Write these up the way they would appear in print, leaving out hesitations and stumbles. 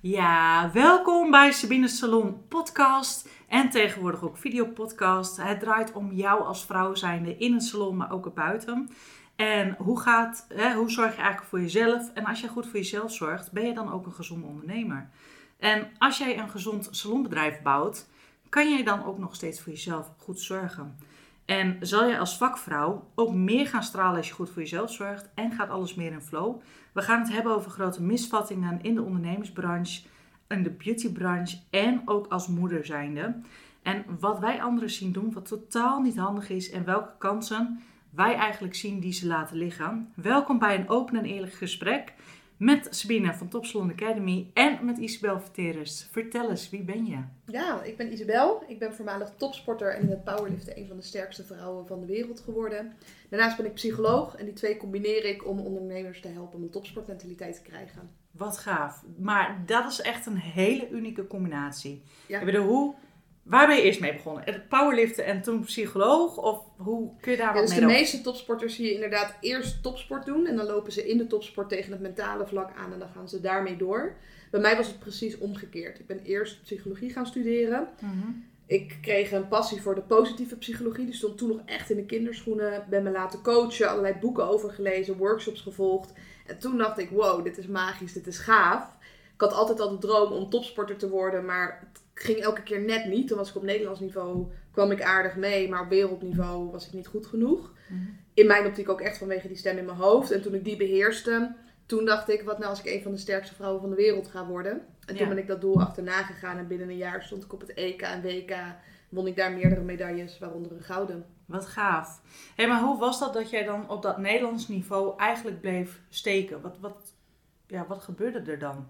Ja, welkom bij Sabine's Salon Podcast en tegenwoordig ook videopodcast. Het draait om jou als vrouw zijnde in een salon, maar ook erbuiten. En hoe zorg je eigenlijk voor jezelf? En als je goed voor jezelf zorgt, ben je dan ook een gezonde ondernemer. En als jij een gezond salonbedrijf bouwt, kan jij dan ook nog steeds voor jezelf goed zorgen. En zal jij als vakvrouw ook meer gaan stralen als je goed voor jezelf zorgt en gaat alles meer in flow? We gaan het hebben over grote misvattingen in de ondernemersbranche, in de beautybranche en ook als moeder zijnde. En wat wij anderen zien doen wat totaal niet handig is en welke kansen wij eigenlijk zien die ze laten liggen. Welkom bij een open en eerlijk gesprek met Sabine van Topsalon Academy en met Isabel Feteris. Vertel eens, wie ben je? Ja, ik ben Isabel. Ik ben voormalig topsporter en in het powerliften een van de sterkste vrouwen van de wereld geworden. Daarnaast ben ik psycholoog en die twee combineer ik om ondernemers te helpen om een topsportmentaliteit te krijgen. Wat gaaf. Maar dat is echt een hele unieke combinatie. Ja. Ik bedoel, waar ben je eerst mee begonnen? Powerliften en toen psycholoog? Of hoe kun je daar wat mee doen? De meeste topsporters zie je inderdaad eerst topsport doen. En dan lopen ze in de topsport tegen het mentale vlak aan. En dan gaan ze daarmee door. Bij mij was het precies omgekeerd. Ik ben eerst psychologie gaan studeren. Mm-hmm. Ik kreeg een passie voor de positieve psychologie. Die stond toen nog echt in de kinderschoenen. Ik ben me laten coachen. Allerlei boeken over gelezen. Workshops gevolgd. En toen dacht ik, wow, dit is magisch. Dit is gaaf. Ik had altijd al de droom om topsporter te worden. Maar ging elke keer net niet. Toen was ik op Nederlands niveau, kwam ik aardig mee. Maar op wereldniveau was ik niet goed genoeg. Mm-hmm. In mijn optiek ook echt vanwege die stem in mijn hoofd. En toen ik die beheerste, toen dacht ik, wat nou als ik een van de sterkste vrouwen van de wereld ga worden? En toen ben ik dat doel achterna gegaan. En binnen een jaar stond ik op het EK en WK. Won ik daar meerdere medailles, waaronder een gouden. Wat gaaf. Hey, maar hoe was dat dat jij dan op dat Nederlands niveau eigenlijk bleef steken? Wat gebeurde er dan?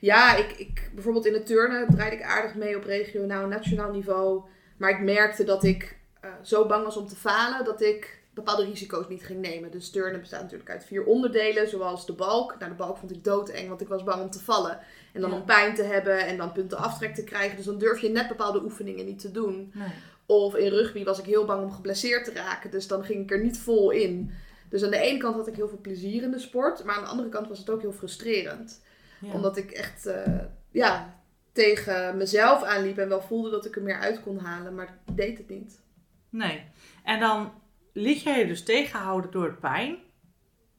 Ja, ik bijvoorbeeld in het turnen draaide ik aardig mee op regionaal en nationaal niveau. Maar ik merkte dat ik zo bang was om te falen dat ik bepaalde risico's niet ging nemen. Dus turnen bestaat natuurlijk uit 4 onderdelen, zoals de balk. Nou, de balk vond ik doodeng, want ik was bang om te vallen. En dan om pijn te hebben en dan puntenaftrek te krijgen. Dus dan durf je net bepaalde oefeningen niet te doen. Nee. Of in rugby was ik heel bang om geblesseerd te raken, dus dan ging ik er niet vol in. Dus aan de ene kant had ik heel veel plezier in de sport, maar aan de andere kant was het ook heel frustrerend. Ja. Omdat ik echt tegen mezelf aanliep en wel voelde dat ik er meer uit kon halen, maar deed het niet. Nee. En dan liet jij je dus tegenhouden door de pijn,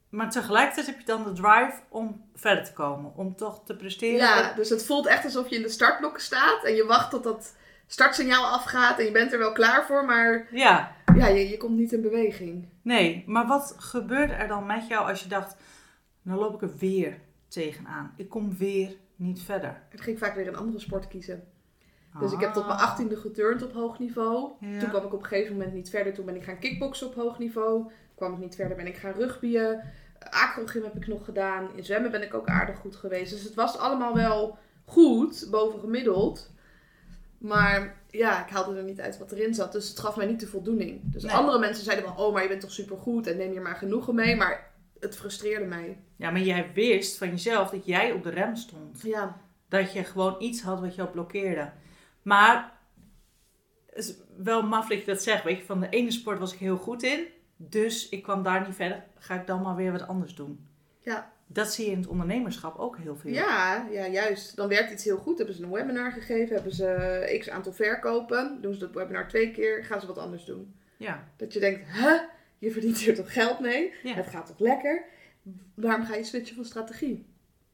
maar tegelijkertijd heb je dan de drive om verder te komen, om toch te presteren. Ja, dus het voelt echt alsof je in de startblokken staat en je wacht tot dat startsignaal afgaat en je bent er wel klaar voor, maar je komt niet in beweging. Nee, maar wat gebeurde er dan met jou als je dacht, nou loop ik er weer tegenaan. Ik kom weer niet verder. Ik ging vaak weer een andere sport kiezen. Dus ik heb tot mijn 18e geturnd op hoog niveau. Ja. Toen kwam ik op een gegeven moment niet verder. Toen ben ik gaan kickboksen op hoog niveau. Kwam ik niet verder, ben ik gaan rugbyen. Acrogym heb ik nog gedaan. In zwemmen ben ik ook aardig goed geweest. Dus het was allemaal wel goed, bovengemiddeld. Maar ik haalde er niet uit wat erin zat. Dus het gaf mij niet de voldoening. Dus andere mensen zeiden wel, oh, maar je bent toch supergoed en neem hier maar genoegen mee. Maar het frustreerde mij. Ja, maar jij wist van jezelf dat jij op de rem stond. Ja. Dat je gewoon iets had wat jou blokkeerde. Maar het is wel maf dat je dat zegt. Weet je, van de ene sport was ik heel goed in. Dus ik kwam daar niet verder. Ga ik dan maar weer wat anders doen. Ja. Dat zie je in het ondernemerschap ook heel veel. Ja, juist. Dan werkt iets heel goed. Hebben ze een webinar gegeven. Hebben ze x aantal verkopen. Doen ze dat webinar 2 keer. Gaan ze wat anders doen. Ja. Dat je denkt, huh? Je verdient hier toch geld mee? Ja. Het gaat toch lekker? Waarom ga je switchen van strategie?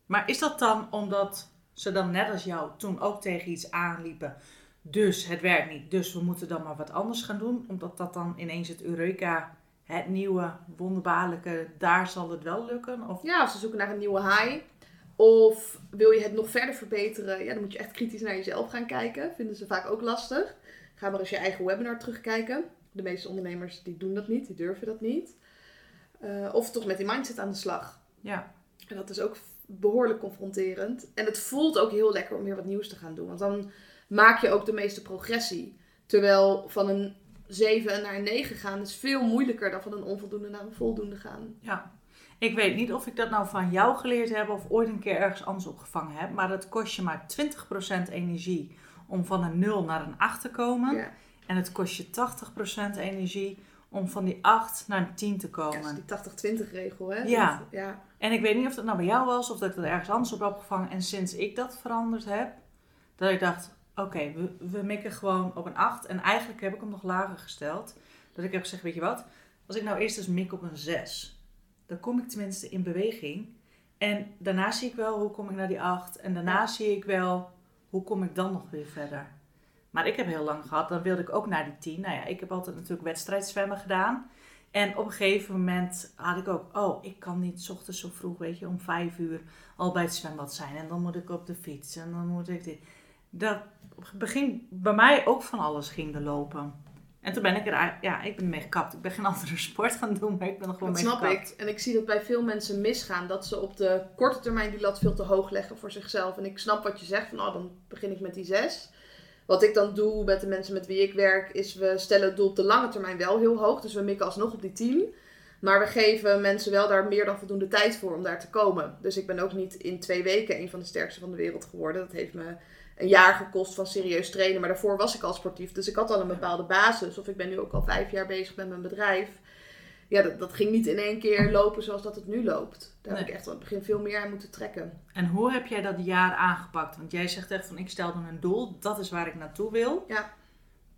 Maar is dat dan omdat ze dan net als jou toen ook tegen iets aanliepen? Dus het werkt niet. Dus we moeten dan maar wat anders gaan doen. Omdat dat dan ineens het Eureka, het nieuwe, wonderbaarlijke, daar zal het wel lukken? Of? Ja, ze zoeken naar een nieuwe high. Of wil je het nog verder verbeteren? Ja, dan moet je echt kritisch naar jezelf gaan kijken. Vinden ze vaak ook lastig. Ga maar eens je eigen webinar terugkijken. De meeste ondernemers die doen dat niet, die durven dat niet. Of toch met die mindset aan de slag. Ja. En dat is ook behoorlijk confronterend. En het voelt ook heel lekker om weer wat nieuws te gaan doen. Want dan maak je ook de meeste progressie. Terwijl van een 7 naar een 9 gaan is veel moeilijker dan van een onvoldoende naar een voldoende gaan. Ja. Ik weet niet of ik dat nou van jou geleerd heb of ooit een keer ergens anders opgevangen heb. Maar dat kost je maar 20% energie om van een 0 naar een 8 te komen. Ja. En het kost je 80% energie om van die 8 naar een 10 te komen. Ja, dat is die 80-20 regel, hè? Ja. En ik weet niet of dat nou bij jou was of dat ik dat ergens anders heb opgevangen. En sinds ik dat veranderd heb, dat ik dacht, oké, we mikken gewoon op een 8. En eigenlijk heb ik hem nog lager gesteld. Dat ik heb gezegd, weet je wat, als ik nou eerst eens mik op een 6, dan kom ik tenminste in beweging. En daarna zie ik wel, hoe kom ik naar die 8? En daarna zie ik wel, hoe kom ik dan nog weer verder? Maar ik heb heel lang gehad, dan wilde ik ook naar die 10. Nou ja, ik heb altijd natuurlijk wedstrijdzwemmen gedaan. En op een gegeven moment had ik ook, ik kan niet 's ochtends zo vroeg, weet je, om 5 uur al bij het zwembad zijn. En dan moet ik op de fiets en dan moet ik dit. Dat begin bij mij ook van alles ging er lopen. En toen ben ik er, ik ben ermee gekapt. Ik ben geen andere sport gaan doen, maar ik ben er gewoon mee gekapt. Dat snap ik. En ik zie dat bij veel mensen misgaan. Dat ze op de korte termijn die lat veel te hoog leggen voor zichzelf. En ik snap wat je zegt, van dan begin ik met die 6. Wat ik dan doe met de mensen met wie ik werk, is we stellen het doel op de lange termijn wel heel hoog. Dus we mikken alsnog op die 10. Maar we geven mensen wel daar meer dan voldoende tijd voor om daar te komen. Dus ik ben ook niet in 2 weken een van de sterkste van de wereld geworden. Dat heeft me een jaar gekost van serieus trainen. Maar daarvoor was ik al sportief. Dus ik had al een bepaalde basis. Of ik ben nu ook al 5 jaar bezig met mijn bedrijf. Ja, dat ging niet in 1 keer lopen zoals dat het nu loopt. Daar heb ik echt aan het begin veel meer aan moeten trekken. En hoe heb jij dat jaar aangepakt? Want jij zegt echt van, ik stel dan een doel. Dat is waar ik naartoe wil. Ja.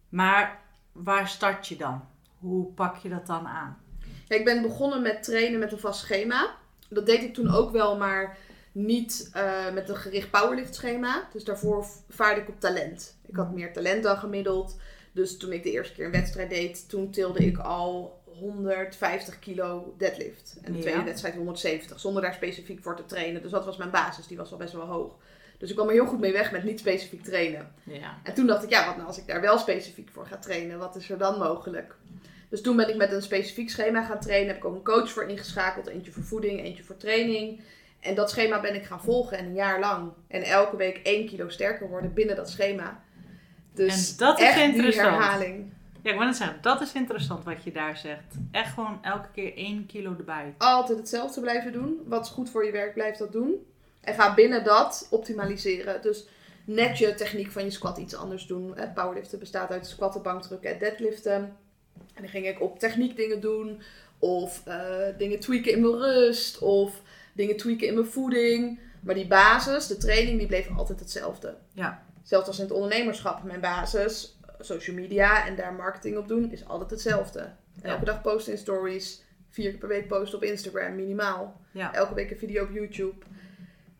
Maar waar start je dan? Hoe pak je dat dan aan? Ja, ik ben begonnen met trainen met een vast schema. Dat deed ik toen ook wel, maar niet met een gericht powerlift schema. Dus daarvoor vaarde ik op talent. Ik had meer talent dan gemiddeld. Dus toen ik de eerste keer een wedstrijd deed, toen tilde ik al 150 kilo deadlift. En de tweede wedstrijd 170. Zonder daar specifiek voor te trainen. Dus dat was mijn basis. Die was al best wel hoog. Dus ik kwam er heel goed mee weg met niet specifiek trainen. Ja. En toen dacht ik, wat nou als ik daar wel specifiek voor ga trainen? Wat is er dan mogelijk? Dus toen ben ik met een specifiek schema gaan trainen. Heb ik ook een coach voor ingeschakeld. Eentje voor voeding, eentje voor training. En dat schema ben ik gaan volgen. En een jaar lang. En elke week 1 kilo sterker worden binnen dat schema. Dus en dat is echt interessant. Die herhaling. Ja, ik wil net zeggen, dat is interessant wat je daar zegt. Echt gewoon elke keer 1 kilo erbij. Altijd hetzelfde blijven doen. Wat goed voor je werk, blijf dat doen. En ga binnen dat optimaliseren. Dus net je techniek van je squat iets anders doen. Powerliften bestaat uit squatten, bankdrukken en deadliften. En dan ging ik op techniek dingen doen. Of dingen tweaken in mijn rust. Of dingen tweaken in mijn voeding. Maar die basis, de training, die bleef altijd hetzelfde. Ja. Zelfs als in het ondernemerschap. Mijn basis, social media en daar marketing op doen, is altijd hetzelfde. Ja. Elke dag posten in stories. 4 keer per week posten op Instagram, minimaal. Ja. Elke week een video op YouTube.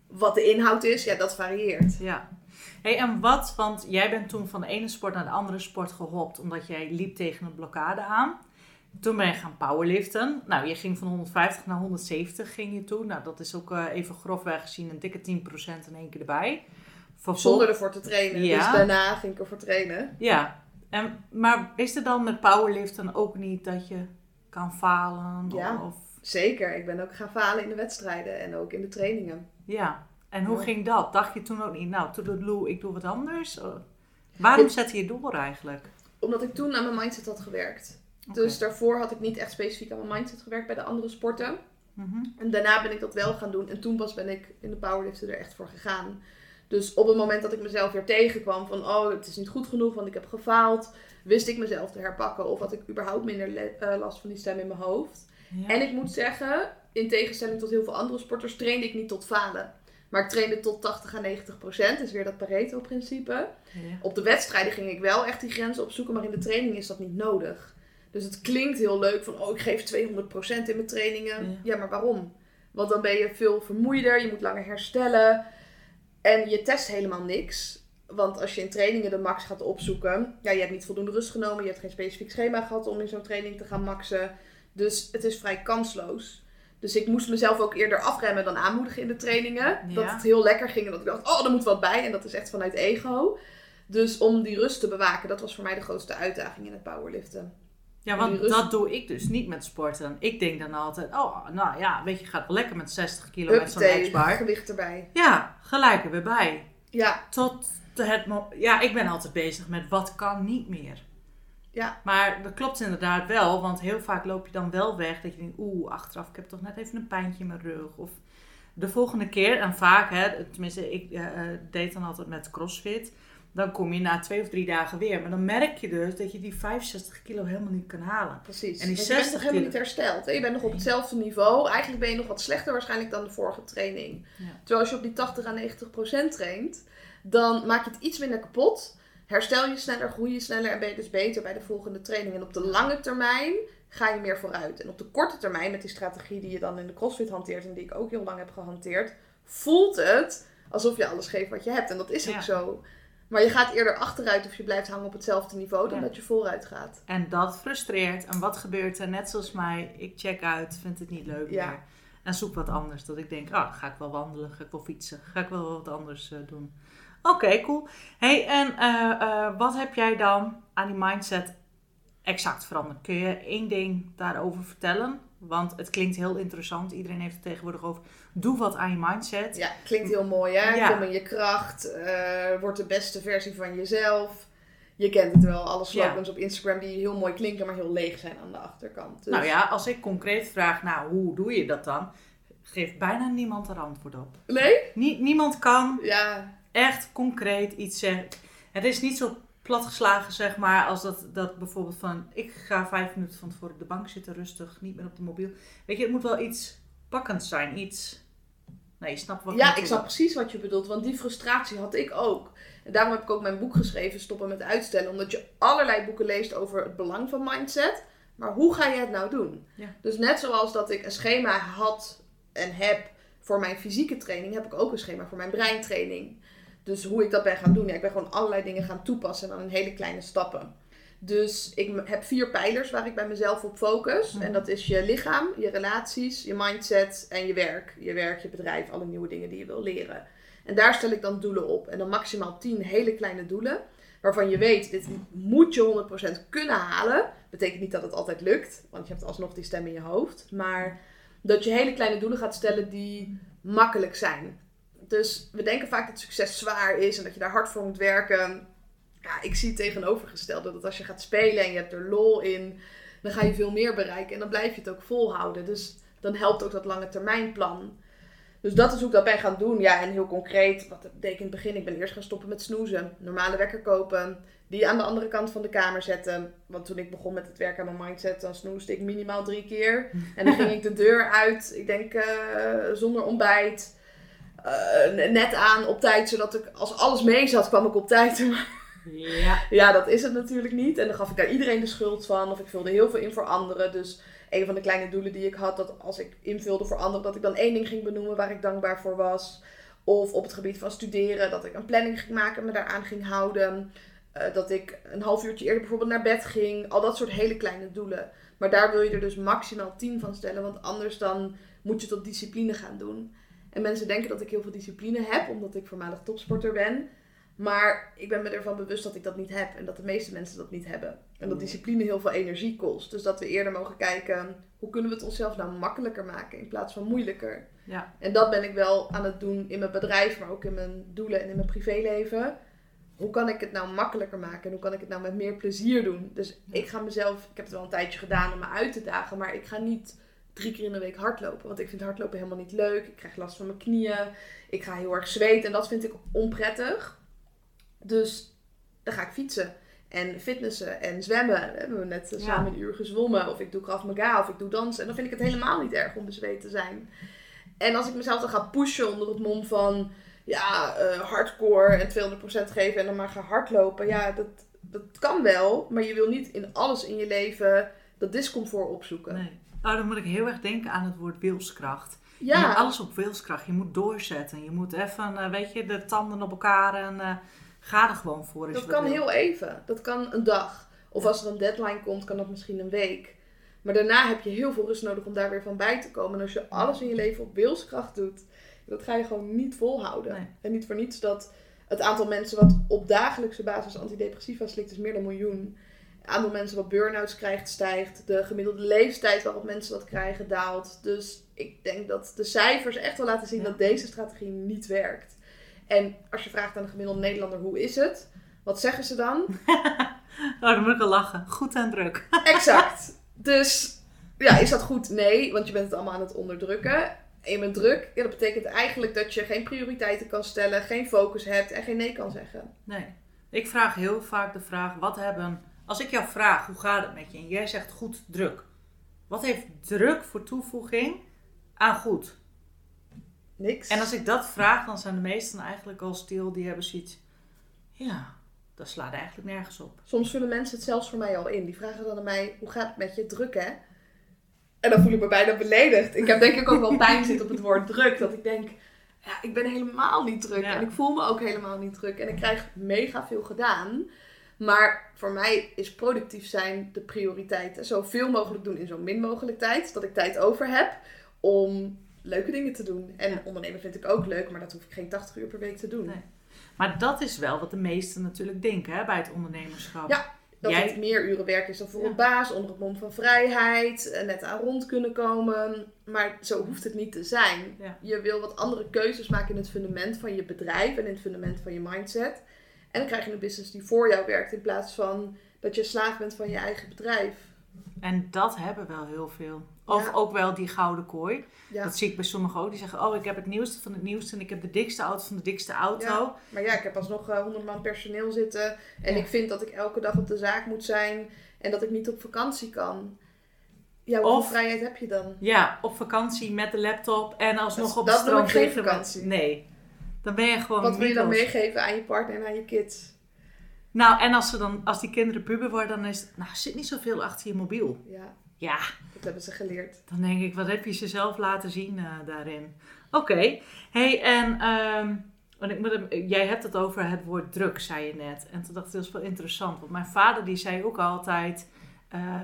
Wat de inhoud is, dat varieert. Ja. Hey, en wat, want jij bent toen van de ene sport naar de andere sport gehopt, omdat jij liep tegen een blokkade aan. Toen ben je gaan powerliften. Nou, je ging van 150 naar 170 ging je toe. Nou, dat is ook even grofweg gezien een dikke 10% in 1 keer erbij. Zonder ervoor te trainen. Ja. Dus daarna ging ik ervoor trainen. Ja. Maar is er dan met powerliften ook niet dat je kan falen? Ja, of... zeker. Ik ben ook gaan falen in de wedstrijden en ook in de trainingen. Ja. En hoe ging dat? Dacht je toen ook niet, ik doe wat anders? Waarom zette je door eigenlijk? Omdat ik toen aan mijn mindset had gewerkt. Okay. Dus daarvoor had ik niet echt specifiek aan mijn mindset gewerkt bij de andere sporten. Mm-hmm. En daarna ben ik dat wel gaan doen. En toen pas ben ik in de powerliften er echt voor gegaan. Dus op het moment dat ik mezelf weer tegenkwam van, het is niet goed genoeg, want ik heb gefaald, wist ik mezelf te herpakken. Of had ik überhaupt minder last van die stem in mijn hoofd. Ja. En ik moet zeggen, in tegenstelling tot heel veel andere sporters, trainde ik niet tot falen. Maar ik trainde tot 80% à 90%. Dus weer dat Pareto-principe. Ja. Op de wedstrijden ging ik wel echt die grenzen opzoeken, maar in de training is dat niet nodig. Dus het klinkt heel leuk van, ik geef 200% in mijn trainingen. Ja, maar waarom? Want dan ben je veel vermoeider, je moet langer herstellen. En je test helemaal niks. Want als je in trainingen de max gaat opzoeken, je hebt niet voldoende rust genomen. Je hebt geen specifiek schema gehad om in zo'n training te gaan maxen. Dus het is vrij kansloos. Dus ik moest mezelf ook eerder afremmen dan aanmoedigen in de trainingen. Ja. Dat het heel lekker ging en dat ik dacht, er moet wat bij. En dat is echt vanuit ego. Dus om die rust te bewaken, dat was voor mij de grootste uitdaging in het powerliften. Ja, want dat doe ik dus niet met sporten. Ik denk dan altijd, weet je, gaat wel lekker met 60 kilo met zo'n hexbar. Gewicht erbij. Ja, gelijk er weer bij. Ja. Ik ben altijd bezig met wat kan niet meer. Ja. Maar dat klopt inderdaad wel, want heel vaak loop je dan wel weg dat je denkt, achteraf, ik heb toch net even een pijntje in mijn rug. Of de volgende keer, en vaak, ik deed dan altijd met CrossFit. Dan kom je na 2 of 3 dagen weer. Maar dan merk je dus dat je die 65 kilo helemaal niet kan halen. Precies. En die 60 je bent nog helemaal niet hersteld. Hè? Je bent nog op hetzelfde niveau. Eigenlijk ben je nog wat slechter waarschijnlijk dan de vorige training. Ja. Terwijl als je op die 80% à 90% traint, dan maak je het iets minder kapot. Herstel je sneller, groei je sneller en ben je dus beter bij de volgende training. En op de lange termijn ga je meer vooruit. En op de korte termijn, met die strategie die je dan in de CrossFit hanteert en die ik ook heel lang heb gehanteerd, voelt het alsof je alles geeft wat je hebt. En dat is ook zo. Maar je gaat eerder achteruit of je blijft hangen op hetzelfde niveau dan dat je vooruit gaat. En dat frustreert. En wat gebeurt er? Net zoals mij, ik check uit, vind het niet leuk meer. En zoek wat anders. Dat ik denk, ga ik wel wandelen, ga ik wel fietsen, ga ik wel wat anders doen. Oké, cool. Hey, en wat heb jij dan aan die mindset exact veranderd? Kun je 1 ding daarover vertellen? Want het klinkt heel interessant. Iedereen heeft het tegenwoordig over. Doe wat aan je mindset. Ja, klinkt heel mooi hè. Ja. Kom in je kracht. Word de beste versie van jezelf. Je kent het wel. Alle slogans op Instagram die heel mooi klinken, maar heel leeg zijn aan de achterkant. Dus. Nou ja, als ik concreet vraag, hoe doe je dat dan? Geeft bijna niemand er antwoord op. Nee? Niemand kan echt concreet iets zeggen. Het is niet zo platgeslagen, zeg maar, als dat bijvoorbeeld van, ik ga 5 minuten van tevoren op de bank zitten, rustig, niet meer op de mobiel. Weet je, het moet wel iets pakkends zijn, je snapt wat ik snap precies wat je bedoelt, want die frustratie had ik ook. En daarom heb ik ook mijn boek geschreven, Stoppen met Uitstellen, omdat je allerlei boeken leest over het belang van mindset, maar hoe ga je het nou doen? Ja. Dus net zoals dat ik een schema had en heb voor mijn fysieke training, heb ik ook een schema voor mijn breintraining. Dus hoe ik dat ben gaan doen. Ja, ik ben gewoon allerlei dingen gaan toepassen. En dan in hele kleine stappen. Dus ik heb 4 pijlers waar ik bij mezelf op focus. En dat is je lichaam, je relaties, je mindset en je werk. Je werk, je bedrijf, alle nieuwe dingen die je wil leren. En daar stel ik dan doelen op. En dan maximaal 10 hele kleine doelen. Waarvan je weet, dit moet je 100% kunnen halen. Betekent niet dat het altijd lukt. Want je hebt alsnog die stem in je hoofd. Maar dat je hele kleine doelen gaat stellen die makkelijk zijn. Dus we denken vaak dat succes zwaar is en dat je daar hard voor moet werken. Ja, ik zie het tegenovergestelde. Dat als je gaat spelen en je hebt er lol in, dan ga je veel meer bereiken. En dan blijf je het ook volhouden. Dus dan helpt ook dat lange termijnplan. Dus dat is hoe ik dat ben gaan doen. Ja, en heel concreet, wat dat deed ik in het begin. Ik ben eerst gaan stoppen met snoezen. Normale wekker kopen. Die aan de andere kant van de kamer zetten. Want toen ik begon met het werken aan mijn mindset, dan snoesde ik minimaal 3 keer. En dan ging ik de deur uit. Ik denk zonder ontbijt. Net aan, op tijd, zodat ik, als alles mee zat, kwam ik op tijd. Ja, dat is het natuurlijk niet. En dan gaf ik daar iedereen de schuld van. Of ik vulde heel veel in voor anderen. Dus een van de kleine doelen die ik had, dat als ik invulde voor anderen, dat ik dan 1 ding ging benoemen waar ik dankbaar voor was. Of op het gebied van studeren, dat ik een planning ging maken en me daaraan ging houden. Dat ik een half uurtje eerder bijvoorbeeld naar bed ging. Al dat soort hele kleine doelen. Maar daar wil je er dus maximaal 10 van stellen. Want anders dan moet je tot discipline gaan doen. En mensen denken dat ik heel veel discipline heb, omdat ik voormalig topsporter ben. Maar ik ben me ervan bewust dat ik dat niet heb. En dat de meeste mensen dat niet hebben. En dat discipline heel veel energie kost. Dus dat we eerder mogen kijken, hoe kunnen we het onszelf nou makkelijker maken in plaats van moeilijker. Ja. En dat ben ik wel aan het doen in mijn bedrijf, maar ook in mijn doelen en in mijn privéleven. Hoe kan ik het nou makkelijker maken? En hoe kan ik het nou met meer plezier doen? Dus ik ga mezelf, ik heb het wel een tijdje gedaan om me uit te dagen, maar ik ga niet 3 keer in de week hardlopen. Want ik vind hardlopen helemaal niet leuk. Ik krijg last van mijn knieën. Ik ga heel erg zweten. En dat vind ik onprettig. Dus dan ga ik fietsen. En fitnessen. En zwemmen. We hebben net samen 1 uur gezwommen. Of ik doe Krav Maga. Of ik doe dansen. En dan vind ik het helemaal niet erg om bezweet te zijn. En als ik mezelf dan ga pushen onder het mom van, hardcore en 200% geven. En dan maar gaan hardlopen. Ja, dat kan wel. Maar je wil niet in alles in je leven dat discomfort opzoeken. Nee. Oh, dan moet ik heel erg denken aan het woord wilskracht. Ja. Je moet alles op wilskracht. Je moet doorzetten. Je moet even, de tanden op elkaar en ga er gewoon voor. Dat kan heel even. Dat kan een dag. Of als er een deadline komt, kan dat misschien een week. Maar daarna heb je heel veel rust nodig om daar weer van bij te komen. En als je alles in je leven op wilskracht doet, dat ga je gewoon niet volhouden. Nee. En niet voor niets dat het aantal mensen wat op dagelijkse basis antidepressiva slikt, is meer dan 1 miljoen. Het aantal mensen wat burn-outs krijgt, stijgt. De gemiddelde leeftijd waarop mensen dat krijgen, daalt. Dus ik denk dat de cijfers echt wel laten zien dat deze strategie niet werkt. En als je vraagt aan de gemiddelde Nederlander, hoe is het? Wat zeggen ze dan? Dan moet ik al lachen. Goed en druk. Exact. Dus is dat goed? Nee, want je bent het allemaal aan het onderdrukken. En je bent druk. Ja, dat betekent eigenlijk dat je geen prioriteiten kan stellen, geen focus hebt en geen nee kan zeggen. Nee. Ik vraag heel vaak de vraag, als ik jou vraag, hoe gaat het met je? En jij zegt goed, druk. Wat heeft druk voor toevoeging aan goed? Niks. En als ik dat vraag, dan zijn de meesten eigenlijk al stil. Die hebben zoiets, ja, dat slaat eigenlijk nergens op. Soms vullen mensen het zelfs voor mij al in. Die vragen dan aan mij, hoe gaat het met je? Druk, hè? En dan voel ik me bijna beledigd. Ik heb denk ik ook wel pijn zitten op het woord druk. Dat ik denk, ja, ik ben helemaal niet druk. Ja. En ik voel me ook helemaal niet druk. En ik krijg mega veel gedaan. Maar voor mij is productief zijn de prioriteit. En zoveel mogelijk doen in zo min mogelijk tijd. Dat ik tijd over heb om leuke dingen te doen. En ondernemen vind ik ook leuk. Maar dat hoef ik geen 80 uur per week te doen. Nee. Maar dat is wel wat de meesten natuurlijk denken, hè, bij het ondernemerschap. Ja. Dat het meer uren werk is dan voor een baas, onder het mom van vrijheid, net aan rond kunnen komen. Maar zo hoeft het niet te zijn. Ja. Je wil wat andere keuzes maken in het fundament van je bedrijf en in het fundament van je mindset. En dan krijg je een business die voor jou werkt in plaats van dat je slaaf bent van je eigen bedrijf. En dat hebben wel heel veel. Of ook wel die gouden kooi. Ja. Dat zie ik bij sommigen ook. Die zeggen, oh, ik heb het nieuwste van het nieuwste. En ik heb de dikste auto van de dikste auto. Ja, maar ja, ik heb alsnog 100 man personeel zitten. En ik vind dat ik elke dag op de zaak moet zijn. En dat ik niet op vakantie kan. Ja, hoeveel vrijheid heb je dan? Ja, op vakantie met de laptop. En alsnog op de strand. Dat noem ik geen vakantie. Nee. Dan ben je gewoon... Wat wil je dan meegeven aan je partner en aan je kids? Nou, en als die kinderen puber worden, dan is het... Nou, zit niet zoveel achter je mobiel. Ja. Ja. Dat hebben ze geleerd. Dan denk ik, wat heb je ze zelf laten zien daarin? Oké. Hey, en jij hebt het over het woord druk, zei je net. En toen dacht ik, dat is wel interessant. Want mijn vader die zei ook altijd,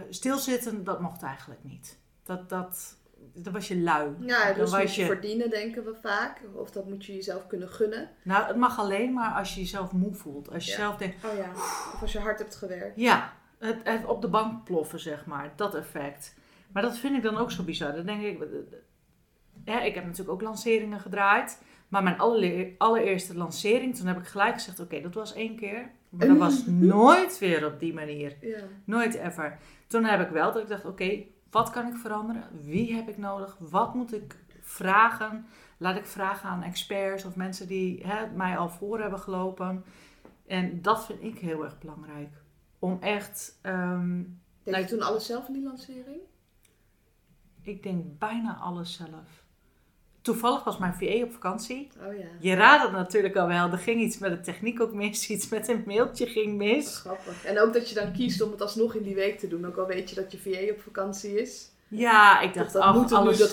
stilzitten, dat mocht eigenlijk niet. Dat was je lui. Ja, dus moet je verdienen, denken we vaak. Of dat moet je jezelf kunnen gunnen. Nou, het mag alleen maar als je jezelf moe voelt. Als je zelf denkt... Oh ja, of als je hard hebt gewerkt. Ja, het op de bank ploffen, zeg maar. Dat effect. Maar dat vind ik dan ook zo bizar. Dan denk ik... Ja, ik heb natuurlijk ook lanceringen gedraaid. Maar mijn allereerste lancering... Toen heb ik gelijk gezegd... Oké, dat was 1 keer. Maar dat was nooit weer op die manier. Ja. Nooit ever. Toen heb ik wel dat ik dacht... Oké, wat kan ik veranderen? Wie heb ik nodig? Wat moet ik vragen? Laat ik vragen aan experts of mensen die mij al voor hebben gelopen. En dat vind ik heel erg belangrijk. Om echt... Deed je toen alles zelf in die lancering? Ik denk bijna alles zelf. Toevallig was mijn VA op vakantie. Oh ja. Je raadt het natuurlijk al wel. Er ging iets met de techniek ook mis. Iets met een mailtje ging mis. Grappig. En ook dat je dan kiest om het alsnog in die week te doen. Ook al weet je dat je VA op vakantie is. Ja, ik dacht... Dat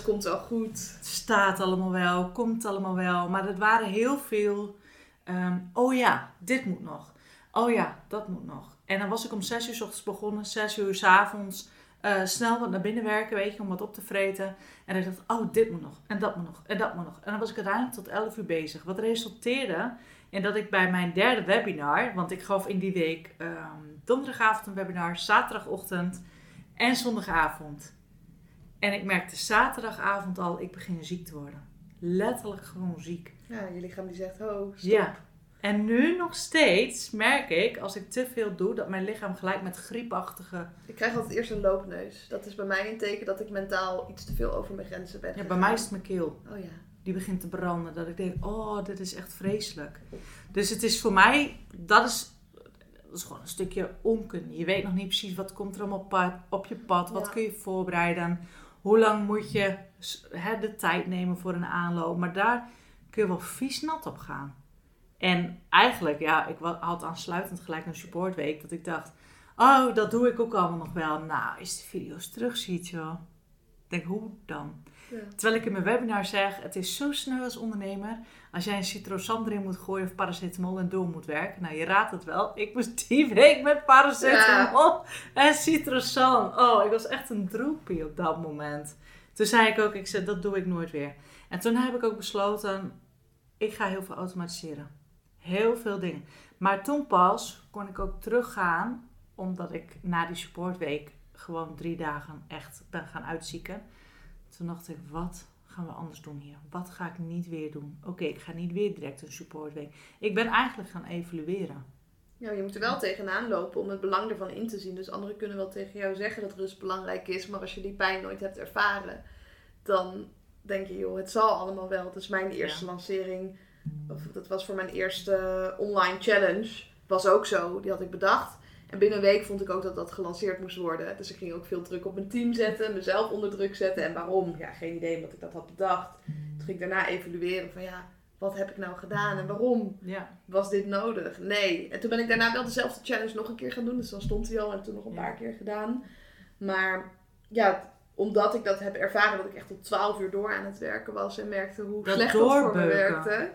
komt wel goed. Het staat allemaal wel. Komt allemaal wel. Maar het waren heel veel... oh ja, dit moet nog. Oh ja, dat moet nog. En dan was ik om 6 uur 's ochtends begonnen. 6 uur 's avonds... snel wat naar binnen werken, weet je, om wat op te vreten. En ik dacht, oh, dit moet nog. En dat moet nog. En dat moet nog. En dan was ik uiteindelijk tot 11 uur bezig. Wat resulteerde in dat ik bij mijn derde webinar... Want ik gaf in die week donderdagavond een webinar, zaterdagochtend en zondagavond. En ik merkte zaterdagavond al, ik begin ziek te worden. Letterlijk gewoon ziek. Ja, je lichaam die zegt, oh, stop. Ja. En nu nog steeds merk ik, als ik te veel doe, dat mijn lichaam gelijk met griepachtige... Ik krijg altijd eerst een loopneus. Dat is bij mij een teken dat ik mentaal iets te veel over mijn grenzen ben. Ja, bij mij is het mijn keel. Oh ja. Die begint te branden. Dat ik denk, oh, dit is echt vreselijk. Dus het is voor mij, dat is gewoon een stukje onkunde. Je weet nog niet precies, wat komt er allemaal op je pad? Wat kun je voorbereiden? Hoe lang moet je de tijd nemen voor een aanloop? Maar daar kun je wel vies nat op gaan. En eigenlijk, ja, ik had aansluitend gelijk een supportweek. Dat ik dacht, oh, dat doe ik ook allemaal nog wel. Nou, als je de video's terugziet, joh. Ik denk, hoe dan? Ja. Terwijl ik in mijn webinar zeg, het is zo sneu als ondernemer. Als jij een citrosand erin moet gooien of paracetamol en door moet werken. Nou, je raadt het wel. Ik moest die week met paracetamol en citrosand. Oh, ik was echt een droepie op dat moment. Toen zei ik ook, dat doe ik nooit weer. En toen heb ik ook besloten, ik ga heel veel automatiseren. Heel veel dingen. Maar toen pas kon ik ook teruggaan. Omdat ik na die supportweek gewoon 3 dagen echt ben gaan uitzieken. Toen dacht ik, wat gaan we anders doen hier? Wat ga ik niet weer doen? Oké, ik ga niet weer direct een supportweek. Ik ben eigenlijk gaan evalueren. Ja, je moet er wel tegenaan lopen om het belang ervan in te zien. Dus anderen kunnen wel tegen jou zeggen dat rust belangrijk is. Maar als je die pijn nooit hebt ervaren, dan denk je, joh, het zal allemaal wel. Het is mijn eerste lancering. Dat was voor mijn eerste online challenge. was ook zo. Die had ik bedacht. En binnen een week vond ik ook dat dat gelanceerd moest worden. Dus ik ging ook veel druk op mijn team zetten. Mezelf onder druk zetten. En waarom? Ja, geen idee, want ik dat had bedacht. Toen ging ik daarna evalueren van ja, wat heb ik nou gedaan en waarom? Ja. Was dit nodig? Nee. En toen ben ik daarna wel dezelfde challenge nog een keer gaan doen. Dus dan stond hij al en toen nog een paar keer gedaan. Maar ja, omdat ik dat heb ervaren dat ik echt tot 12 uur door aan het werken was. En merkte hoe dat slecht dat voor me werkte.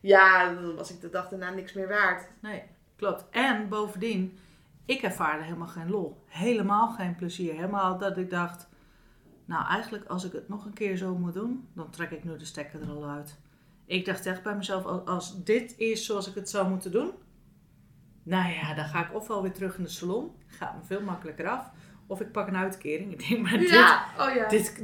Ja, dan was ik de dag daarna niks meer waard. Nee, klopt. En bovendien, ik ervaarde helemaal geen lol. Helemaal geen plezier. Helemaal dat ik dacht, nou eigenlijk als ik het nog een keer zo moet doen, dan trek ik nu de stekker er al uit. Ik dacht echt bij mezelf, als dit is zoals ik het zou moeten doen, nou ja, dan ga ik ofwel weer terug in de salon. Gaat me veel makkelijker af. Of ik pak een uitkering. Ik denk, maar